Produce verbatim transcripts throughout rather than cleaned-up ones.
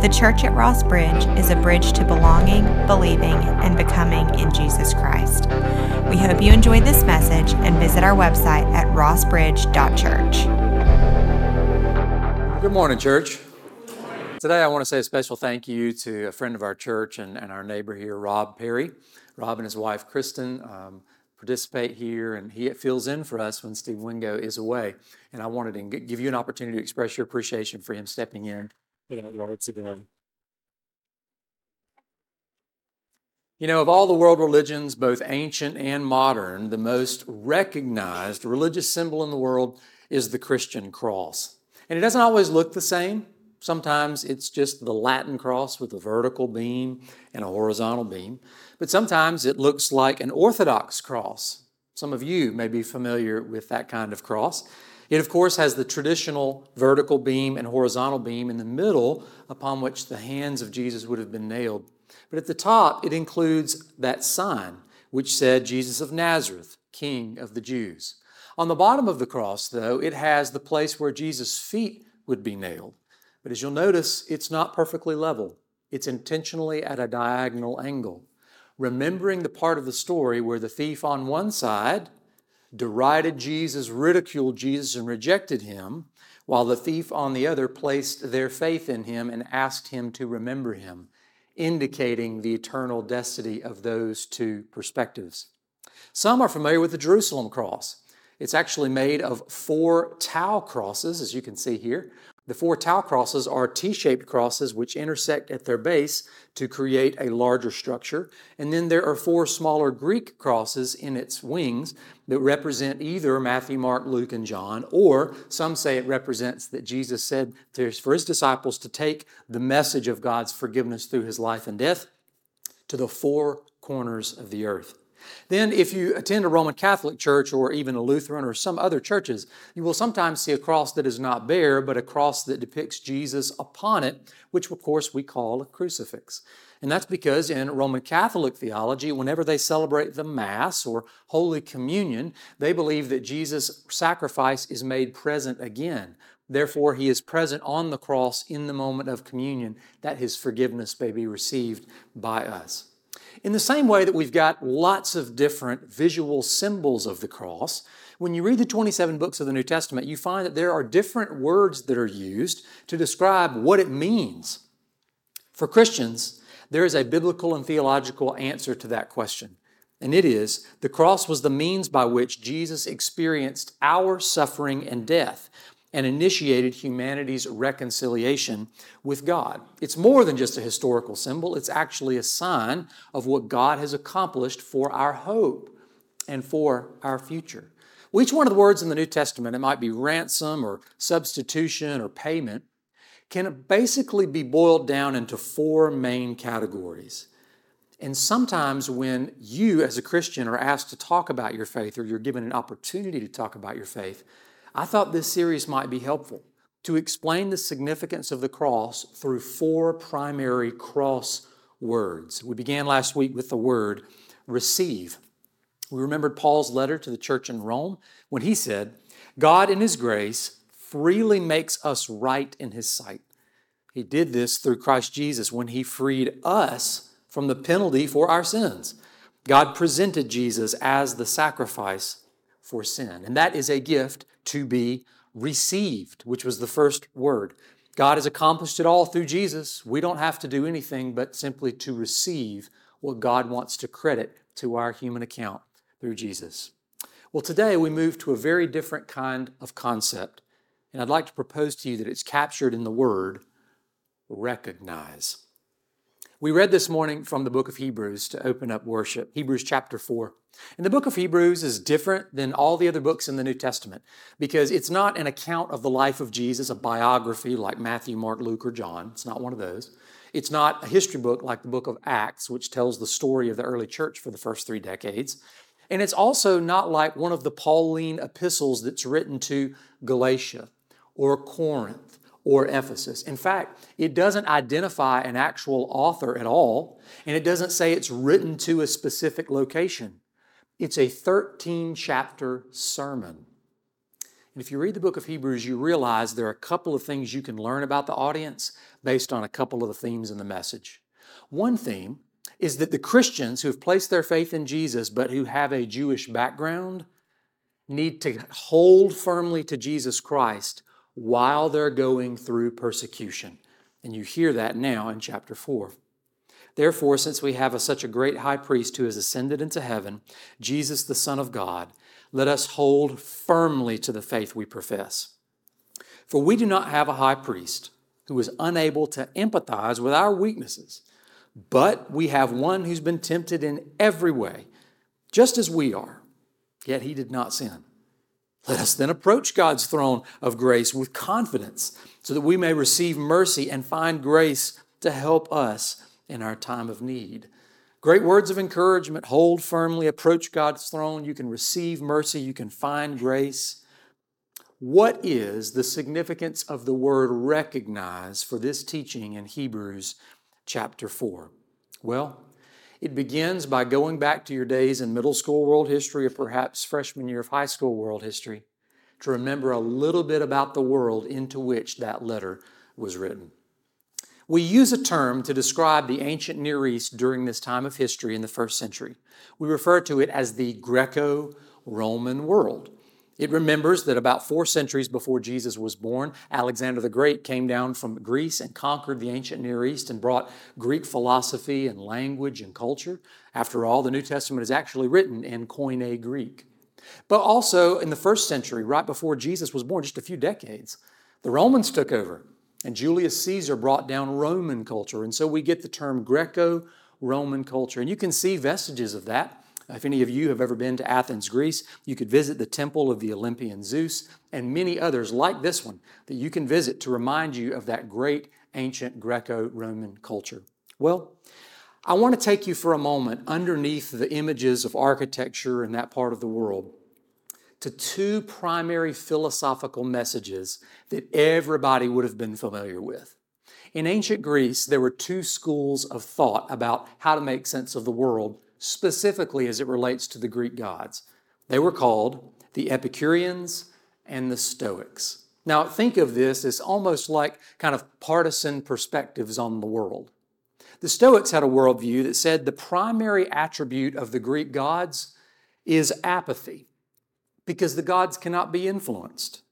The church at Ross Bridge is a bridge to belonging, believing, and becoming in Jesus Christ. We hope you enjoyed this message and visit our website at ross bridge dot church. Good morning, church. Today I want to say a special thank you to a friend of our church and, and our neighbor here, Rob Perry. Rob and his wife, Kristen, um, participate here, and he fills in for us when Steve Wingo is away. And I wanted to give you an opportunity to express your appreciation for him stepping in. You know, of all the world religions, both ancient and modern, the most recognized religious symbol in the world is the Christian cross. And it doesn't always look the same. Sometimes it's just the Latin cross with a vertical beam and a horizontal beam. But sometimes it looks like an Orthodox cross. Some of you may be familiar with that kind of cross. It, of course, has the traditional vertical beam and horizontal beam in the middle upon which the hands of Jesus would have been nailed. But at the top, it includes that sign, which said, Jesus of Nazareth, King of the Jews. On the bottom of the cross, though, it has the place where Jesus' feet would be nailed. But as you'll notice, it's not perfectly level. It's intentionally at a diagonal angle, remembering the part of the story where the thief on one side derided Jesus, ridiculed Jesus, and rejected him, while the thief on the other placed their faith in him and asked him to remember him, indicating the eternal destiny of those two perspectives. Some are familiar with the Jerusalem cross. It's actually made of four tau crosses, as you can see here. The four tau crosses are T-shaped crosses which intersect at their base to create a larger structure. And then there are four smaller Greek crosses in its wings that represent either Matthew, Mark, Luke, and John, or some say it represents that Jesus said for his disciples to take the message of God's forgiveness through his life and death to the four corners of the earth. Then if you attend a Roman Catholic church or even a Lutheran or some other churches, you will sometimes see a cross that is not bare, but a cross that depicts Jesus upon it, which of course we call a crucifix. And that's because in Roman Catholic theology, whenever they celebrate the Mass or Holy Communion, they believe that Jesus' sacrifice is made present again. Therefore, he is present on the cross in the moment of communion, that his forgiveness may be received by us. In the same way that we've got lots of different visual symbols of the cross, when you read the twenty-seven books of the New Testament, you find that there are different words that are used to describe what it means. For Christians, there is a biblical and theological answer to that question, and it is, the cross was the means by which Jesus experienced our suffering and death and initiated humanity's reconciliation with God. It's more than just a historical symbol. It's actually a sign of what God has accomplished for our hope and for our future. Well, each one of the words in the New Testament, it might be ransom or substitution or payment, can basically be boiled down into four main categories. And sometimes when you as a Christian are asked to talk about your faith or you're given an opportunity to talk about your faith, I thought this series might be helpful to explain the significance of the cross through four primary cross words. We began last week with the word receive. We remembered Paul's letter to the church in Rome when he said, God in his grace freely makes us right in his sight. He did this through Christ Jesus when he freed us from the penalty for our sins. God presented Jesus as the sacrifice for sin, and that is a gift to be received, which was the first word. God has accomplished it all through Jesus. We don't have to do anything but simply to receive what God wants to credit to our human account through Jesus. Well, today we move to a very different kind of concept, and I'd like to propose to you that it's captured in the word recognize. We read this morning from the book of Hebrews to open up worship, Hebrews chapter four. And the book of Hebrews is different than all the other books in the New Testament because it's not an account of the life of Jesus, a biography like Matthew, Mark, Luke, or John. It's not one of those. It's not a history book like the book of Acts, which tells the story of the early church for the first three decades. And it's also not like one of the Pauline epistles that's written to Galatia or Corinth or Ephesus. In fact, it doesn't identify an actual author at all, and it doesn't say it's written to a specific location. It's a thirteen-chapter sermon. And if you read the book of Hebrews, you realize there are a couple of things you can learn about the audience based on a couple of the themes in the message. One theme is that the Christians who have placed their faith in Jesus but who have a Jewish background need to hold firmly to Jesus Christ while they're going through persecution. And you hear that now in chapter four. Therefore, since we have a, such a great high priest who has ascended into heaven, Jesus, the Son of God, let us hold firmly to the faith we profess. For we do not have a high priest who is unable to empathize with our weaknesses, but we have one who's been tempted in every way, just as we are, yet he did not sin. Let us then approach God's throne of grace with confidence so that we may receive mercy and find grace to help us in our time of need. Great words of encouragement. Hold firmly, approach God's throne. You can receive mercy. You can find grace. What is the significance of the word recognize for this teaching in Hebrews chapter four? Well, it begins by going back to your days in middle school world history or perhaps freshman year of high school world history to remember a little bit about the world into which that letter was written. We use a term to describe the ancient Near East during this time of history in the first century. We refer to it as the Greco-Roman world. It remembers that about four centuries before Jesus was born, Alexander the Great came down from Greece and conquered the ancient Near East and brought Greek philosophy and language and culture. After all, the New Testament is actually written in Koine Greek. But also in the first century, right before Jesus was born, just a few decades, the Romans took over. And Julius Caesar brought down Roman culture. And so we get the term Greco-Roman culture. And you can see vestiges of that. If any of you have ever been to Athens, Greece, you could visit the Temple of the Olympian Zeus and many others like this one that you can visit to remind you of that great ancient Greco-Roman culture. Well, I want to take you for a moment underneath the images of architecture in that part of the world to two primary philosophical messages that everybody would have been familiar with. In ancient Greece, there were two schools of thought about how to make sense of the world, specifically as it relates to the Greek gods. They were called the Epicureans and the Stoics. Now, think of this as almost like kind of partisan perspectives on the world. The Stoics had a worldview that said the primary attribute of the Greek gods is apathy, because the gods cannot be influenced.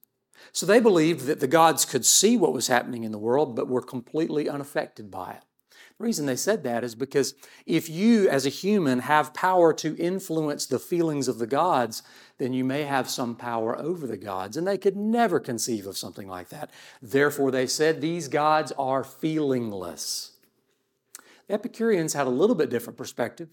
So they believed that the gods could see what was happening in the world, but were completely unaffected by it. The reason they said that is because if you as a human have power to influence the feelings of the gods, then you may have some power over the gods, and they could never conceive of something like that. Therefore, they said these gods are feelingless. The Epicureans had a little bit different perspective.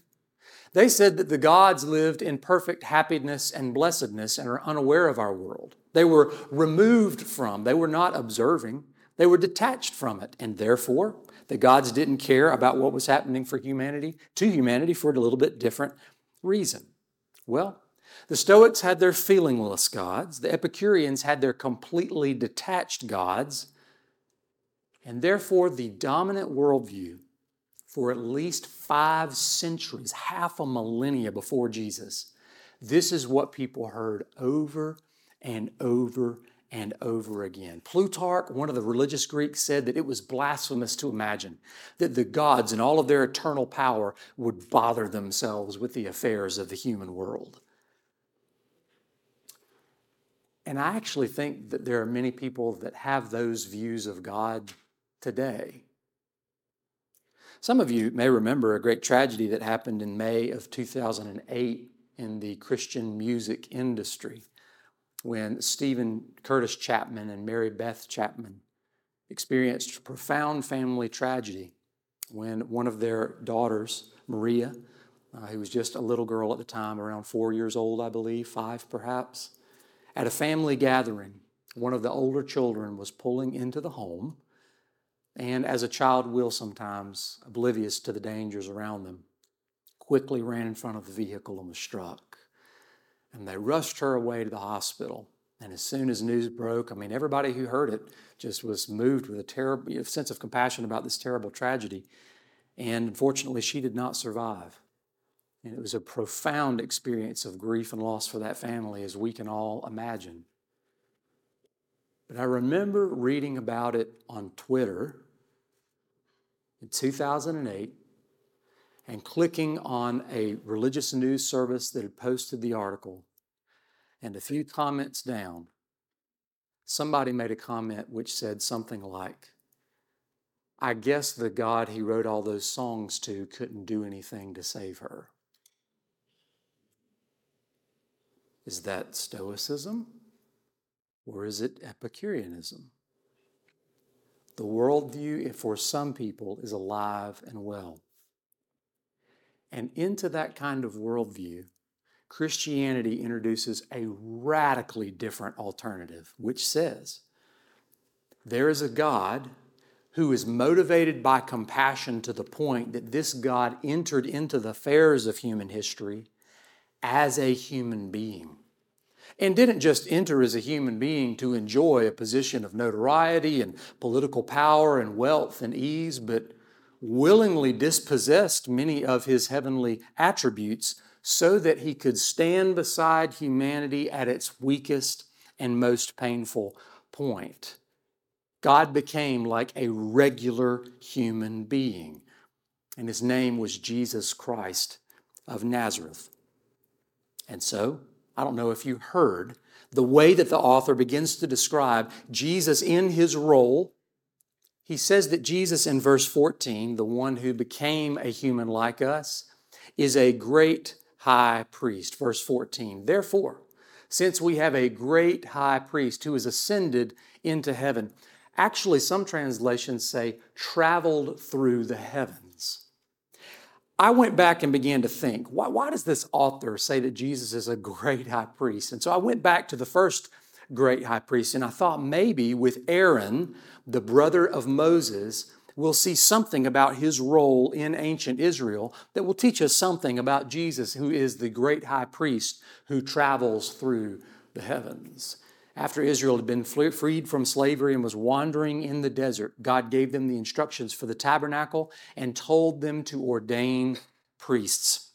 They said that the gods lived in perfect happiness and blessedness and are unaware of our world. They were removed from, they were not observing, they were detached from it. And therefore, the gods didn't care about what was happening for humanity, to humanity for a little bit different reason. Well, the Stoics had their feelingless gods, the Epicureans had their completely detached gods, and therefore the dominant worldview for at least five centuries, half a millennia before Jesus, this is what people heard over and over and over again. Plutarch, one of the religious Greeks, said that it was blasphemous to imagine that the gods in all of their eternal power would bother themselves with the affairs of the human world. And I actually think that there are many people that have those views of God today. Some of you may remember a great tragedy that happened in May of two thousand eight in the Christian music industry when Stephen Curtis Chapman and Mary Beth Chapman experienced a profound family tragedy when one of their daughters, Maria, uh, who was just a little girl at the time, around four years old, I believe, five perhaps, at a family gathering, one of the older children was pulling into the home and, as a child will sometimes, oblivious to the dangers around them, quickly ran in front of the vehicle and was struck. And they rushed her away to the hospital. And as soon as news broke, I mean, everybody who heard it just was moved with a terrible sense of compassion about this terrible tragedy. And unfortunately, she did not survive. And it was a profound experience of grief and loss for that family, as we can all imagine. But I remember reading about it on Twitter in two thousand eight and clicking on a religious news service that had posted the article. And a few comments down, somebody made a comment which said something like, "I guess the God he wrote all those songs to couldn't do anything to save her." Is that Stoicism? Or is it Epicureanism? The worldview, for some people, is alive and well. And into that kind of worldview, Christianity introduces a radically different alternative, which says there is a God who is motivated by compassion to the point that this God entered into the affairs of human history as a human being. And didn't just enter as a human being to enjoy a position of notoriety and political power and wealth and ease, but willingly dispossessed many of his heavenly attributes so that he could stand beside humanity at its weakest and most painful point. God became like a regular human being, and his name was Jesus Christ of Nazareth. And so, I don't know if you heard the way that the author begins to describe Jesus in his role. He says that Jesus in verse fourteen, the one who became a human like us, is a great high priest. Verse fourteen, therefore, since we have a great high priest who has ascended into heaven, actually some translations say traveled through the heavens. I went back and began to think, why, why does this author say that Jesus is a great high priest? And so I went back to the first great high priest, and I thought maybe with Aaron, the brother of Moses, we'll see something about his role in ancient Israel that will teach us something about Jesus, who is the great high priest who travels through the heavens. After Israel had been freed from slavery and was wandering in the desert, God gave them the instructions for the tabernacle and told them to ordain priests.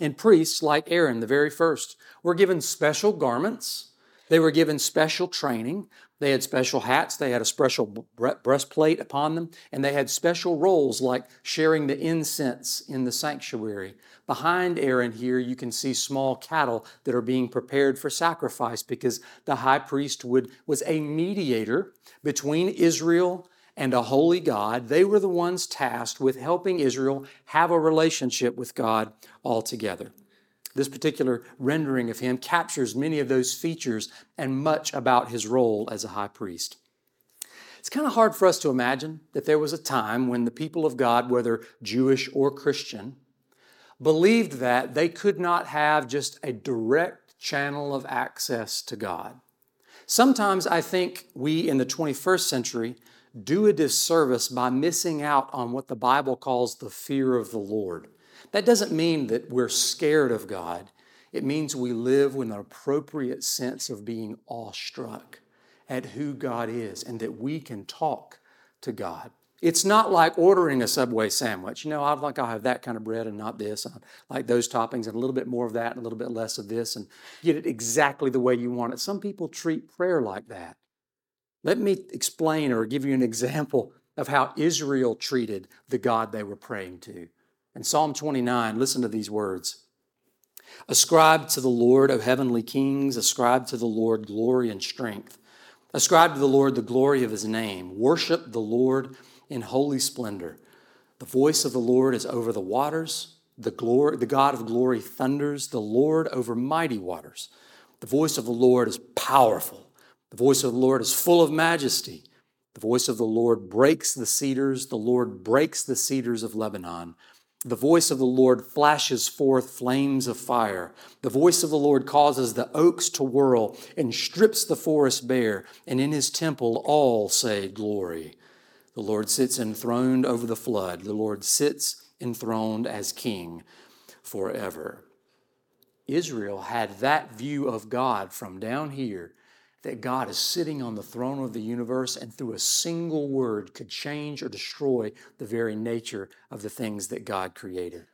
And priests, like Aaron, the very first, were given special garments. They were given special training. They had special hats. They had a special breastplate upon them. And they had special roles like sharing the incense in the sanctuary. Behind Aaron here, you can see small cattle that are being prepared for sacrifice because the high priest would, was a mediator between Israel and a holy God. They were the ones tasked with helping Israel have a relationship with God altogether. This particular rendering of him captures many of those features and much about his role as a high priest. It's kind of hard for us to imagine that there was a time when the people of God, whether Jewish or Christian, believed that they could not have just a direct channel of access to God. Sometimes I think we in the twenty-first century do a disservice by missing out on what the Bible calls the fear of the Lord. That doesn't mean that we're scared of God. It means we live with an appropriate sense of being awestruck at who God is and that we can talk to God. It's not like ordering a Subway sandwich. You know, I'd like, I'll have that kind of bread and not this. I like those toppings and a little bit more of that and a little bit less of this and get it exactly the way you want it. Some people treat prayer like that. Let me explain or give you an example of how Israel treated the God they were praying to. In Psalm twenty-nine, listen to these words. "Ascribe to the Lord, O heavenly kings, ascribe to the Lord glory and strength. Ascribe to the Lord the glory of his name. Worship the Lord in holy splendor. The voice of the Lord is over the waters. The glory, the God of glory thunders. The Lord over mighty waters. The voice of the Lord is powerful. The voice of the Lord is full of majesty. The voice of the Lord breaks the cedars. The Lord breaks the cedars of Lebanon. The voice of the Lord flashes forth flames of fire. The voice of the Lord causes the oaks to whirl and strips the forest bare, and in his temple all say glory. The Lord sits enthroned over the flood. The Lord sits enthroned as king forever." Israel had that view of God from down here, that God is sitting on the throne of the universe and through a single word could change or destroy the very nature of the things that God created.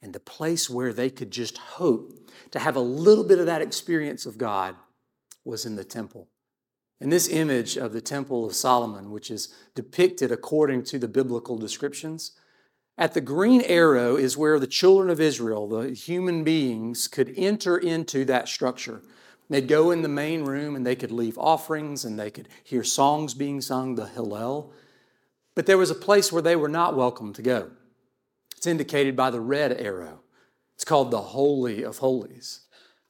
And the place where they could just hope to have a little bit of that experience of God was in the temple. And this image of the Temple of Solomon, which is depicted according to the biblical descriptions, at the green arrow is where the children of Israel, the human beings, could enter into that structure. They'd go in the main room and they could leave offerings and they could hear songs being sung, the Hillel. But there was a place where they were not welcome to go. It's indicated by the red arrow. It's called the Holy of Holies.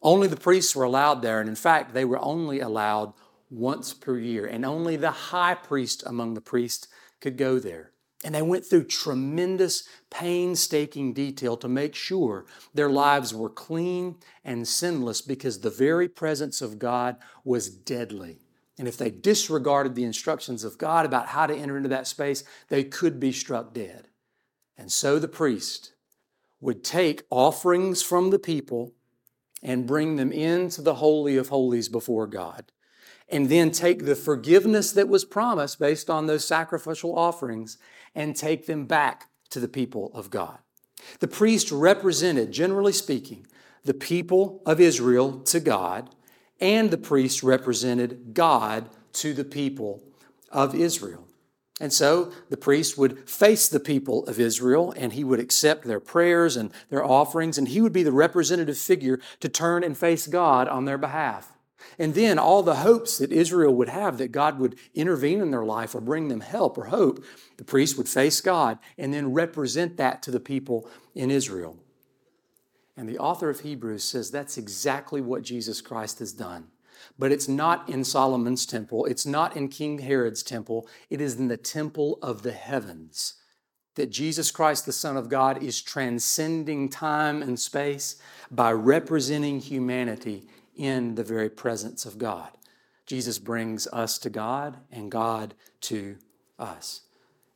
Only the priests were allowed there, and in fact, they were only allowed once per year, and only the high priest among the priests could go there. And they went through tremendous, painstaking detail to make sure their lives were clean and sinless, because the very presence of God was deadly. And if they disregarded the instructions of God about how to enter into that space, they could be struck dead. And so the priest would take offerings from the people and bring them into the Holy of Holies before God, and then take the forgiveness that was promised based on those sacrificial offerings and take them back to the people of God. The priest represented, generally speaking, the people of Israel to God, and the priest represented God to the people of Israel. And so the priest would face the people of Israel, and he would accept their prayers and their offerings, and he would be the representative figure to turn and face God on their behalf. And then all the hopes that Israel would have that God would intervene in their life or bring them help or hope, the priest would face God and then represent that to the people in Israel. And the author of Hebrews says that's exactly what Jesus Christ has done. But it's not in Solomon's temple. It's not in King Herod's temple. It is in the temple of the heavens that Jesus Christ, the Son of God, is transcending time and space by representing humanity in the very presence of God. Jesus brings us to God and God to us.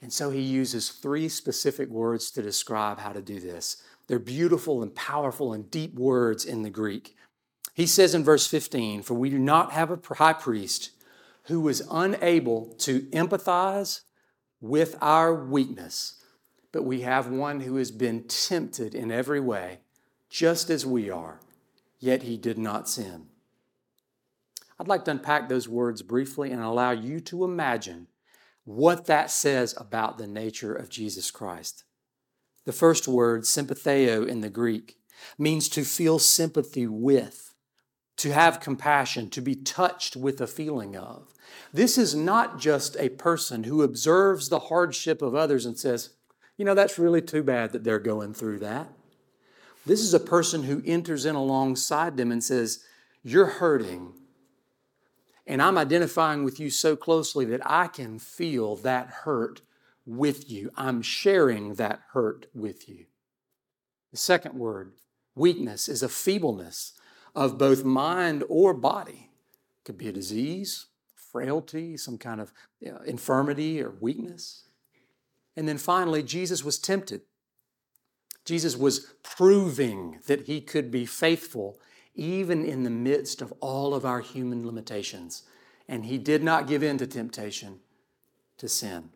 And so he uses three specific words to describe how to do this. They're beautiful and powerful and deep words in the Greek. He says in verse fifteen, "For we do not have a high priest who was unable to empathize with our weakness, but we have one who has been tempted in every way, just as we are, yet he did not sin." I'd like to unpack those words briefly and allow you to imagine what that says about the nature of Jesus Christ. The first word, sympatheo in the Greek, means to feel sympathy with, to have compassion, to be touched with a feeling of. This is not just a person who observes the hardship of others and says, you know, that's really too bad that they're going through that. This is a person who enters in alongside them and says, you're hurting, and I'm identifying with you so closely that I can feel that hurt with you. I'm sharing that hurt with you. The second word, weakness, is a feebleness of both mind or body. It could be a disease, frailty, some kind of you know, infirmity or weakness. And then finally, Jesus was tempted. Jesus was proving that he could be faithful even in the midst of all of our human limitations. And he did not give in to temptation to sin.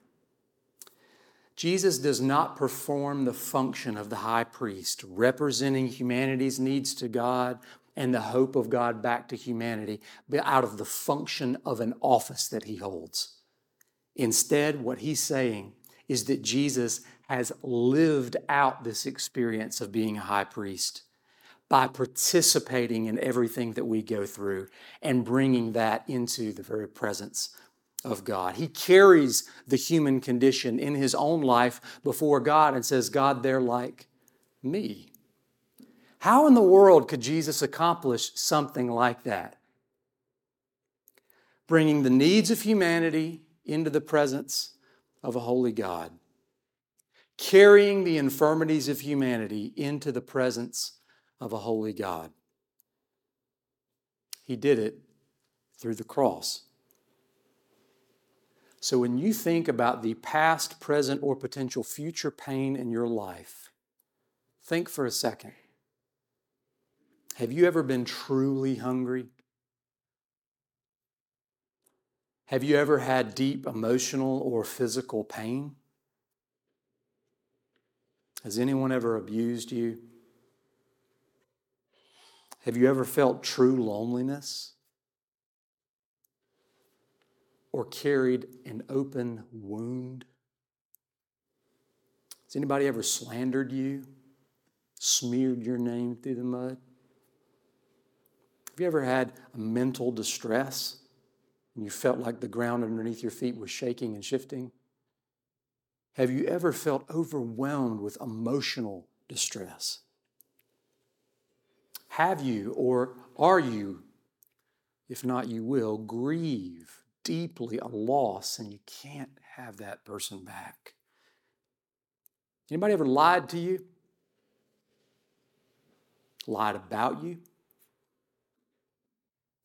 Jesus does not perform the function of the high priest, representing humanity's needs to God and the hope of God back to humanity, but out of the function of an office that he holds. Instead, what he's saying is that Jesus has lived out this experience of being a high priest by participating in everything that we go through and bringing that into the very presence of God. He carries the human condition in his own life before God and says, God, they're like me. How in the world could Jesus accomplish something like that? Bringing the needs of humanity into the presence of a holy God. Carrying the infirmities of humanity into the presence of a holy God. He did it through the cross. So when you think about the past, present, or potential future pain in your life, think for a second. Have you ever been truly hungry? Have you ever had deep emotional or physical pain? Has anyone ever abused you? Have you ever felt true loneliness? or carried an open wound? Has anybody ever slandered you, smeared your name through the mud? Have you ever had a mental distress and you felt like the ground underneath your feet was shaking and shifting? Have you ever felt overwhelmed with emotional distress? Have you, or are you, if not you will, grieve deeply a loss and you can't have that person back? Anybody ever lied to you? Lied about you?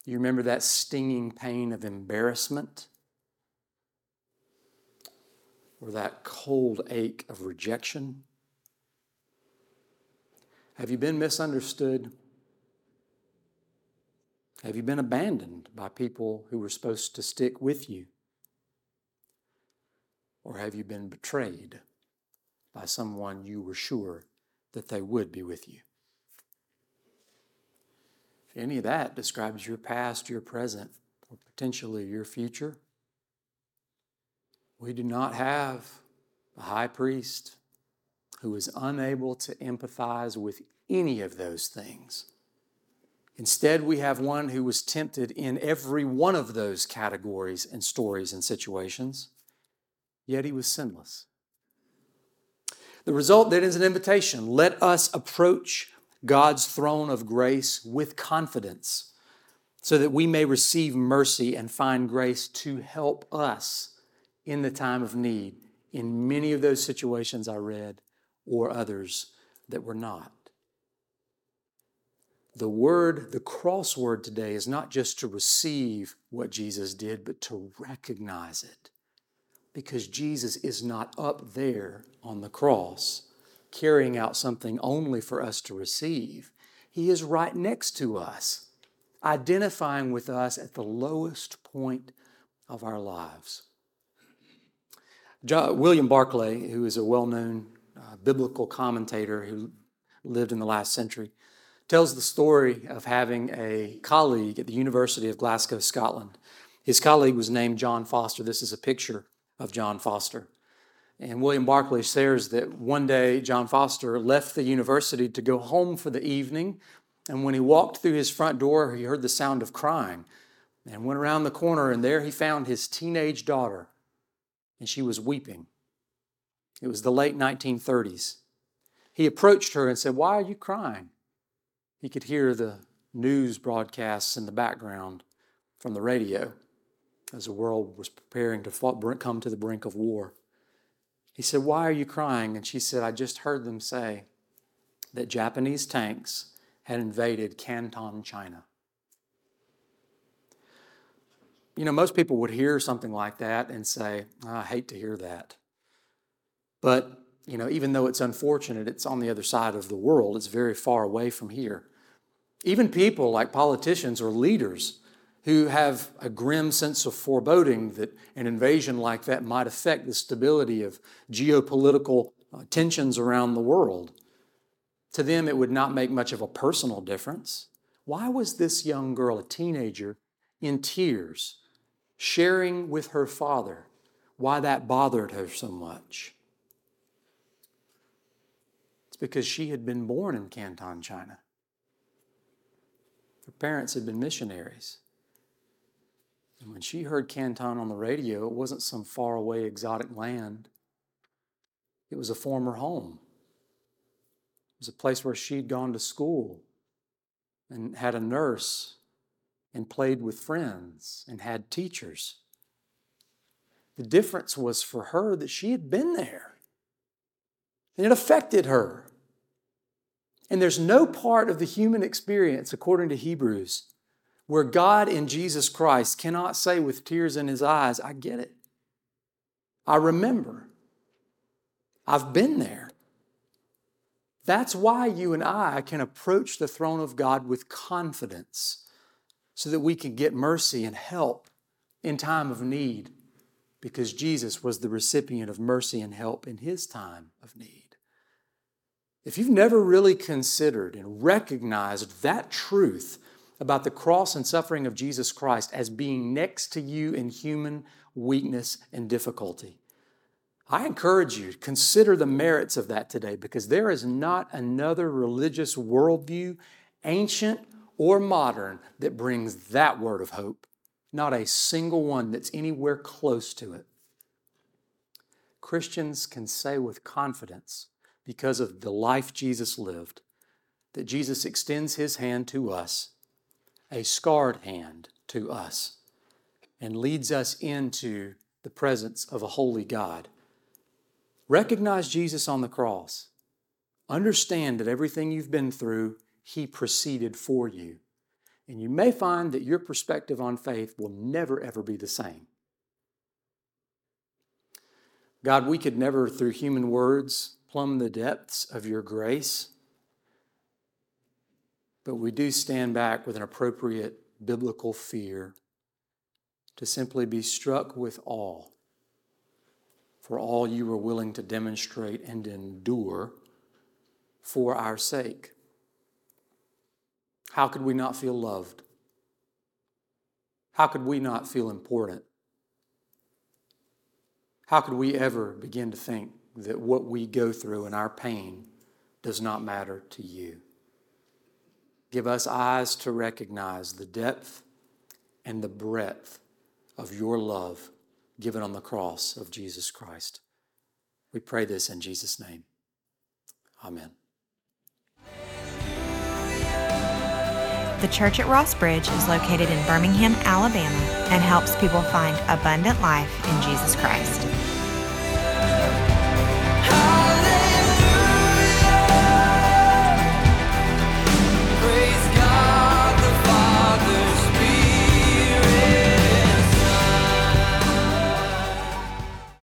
You remember that stinging pain of embarrassment? Or that cold ache of rejection? Have you been misunderstood? Have you been abandoned by people who were supposed to stick with you? Or have you been betrayed by someone you were sure that they would be with you? If any of that describes your past, your present, or potentially your future, we do not have a high priest who is unable to empathize with any of those things. Instead, we have one who was tempted in every one of those categories and stories and situations, yet he was sinless. The result then is an invitation. Let us approach God's throne of grace with confidence so that we may receive mercy and find grace to help us in the time of need, in many of those situations I read or others that were not. The word, the cross word today is not just to receive what Jesus did, but to recognize it. Because Jesus is not up there on the cross carrying out something only for us to receive. He is right next to us, identifying with us at the lowest point of our lives. John, William Barclay, who is a well-known uh, biblical commentator who lived in the last century, tells the story of having a colleague at the University of Glasgow, Scotland. His colleague was named John Foster. This is a picture of John Foster. And William Barclay shares that one day John Foster left the university to go home for the evening. And when he walked through his front door, he heard the sound of crying and went around the corner. And there he found his teenage daughter, and she was weeping. It was the late nineteen thirties. He approached her and said, "Why are you crying?" He could hear the news broadcasts in the background from the radio as the world was preparing to come to the brink of war. He said, "Why are you crying?" And she said, "I just heard them say that Japanese tanks had invaded Canton, China." You know, most people would hear something like that and say, "Oh, I hate to hear that." But, you know, even though it's unfortunate, it's on the other side of the world. It's very far away from here. Even people like politicians or leaders who have a grim sense of foreboding that an invasion like that might affect the stability of geopolitical tensions around the world. To them, it would not make much of a personal difference. Why was this young girl, a teenager, in tears, sharing with her father why that bothered her so much? It's because she had been born in Canton, China. Her parents had been missionaries. And when she heard Canton on the radio, it wasn't some faraway exotic land. It was a former home. It was a place where she'd gone to school and had a nurse and played with friends and had teachers. The difference was for her that she had been there. And it affected her. And there's no part of the human experience, according to Hebrews, where God in Jesus Christ cannot say with tears in his eyes, "I get it. I remember. I've been there." That's why you and I can approach the throne of God with confidence so that we can get mercy and help in time of need, because Jesus was the recipient of mercy and help in his time of need. If you've never really considered and recognized that truth about the cross and suffering of Jesus Christ as being next to you in human weakness and difficulty. I encourage you to consider the merits of that today, because there is not another religious worldview, ancient or modern, that brings that word of hope. Not a single one that's anywhere close to it. Christians can say with confidence, because of the life Jesus lived, that Jesus extends His hand to us, a scarred hand to us, and leads us into the presence of a holy God. Recognize Jesus on the cross. Understand that everything you've been through, He proceeded for you. And you may find that your perspective on faith will never, ever be the same. God, we could never, through human words, plumb the depths of your grace. But we do stand back with an appropriate biblical fear to simply be struck with awe for all you were willing to demonstrate and endure for our sake. How could we not feel loved? How could we not feel important? How could we ever begin to think that what we go through and our pain does not matter to you? Give us eyes to recognize the depth and the breadth of your love given on the cross of Jesus Christ. We pray this in Jesus' name. Amen. The church at Ross Bridge is located in Birmingham, Alabama, and helps people find abundant life in Jesus Christ.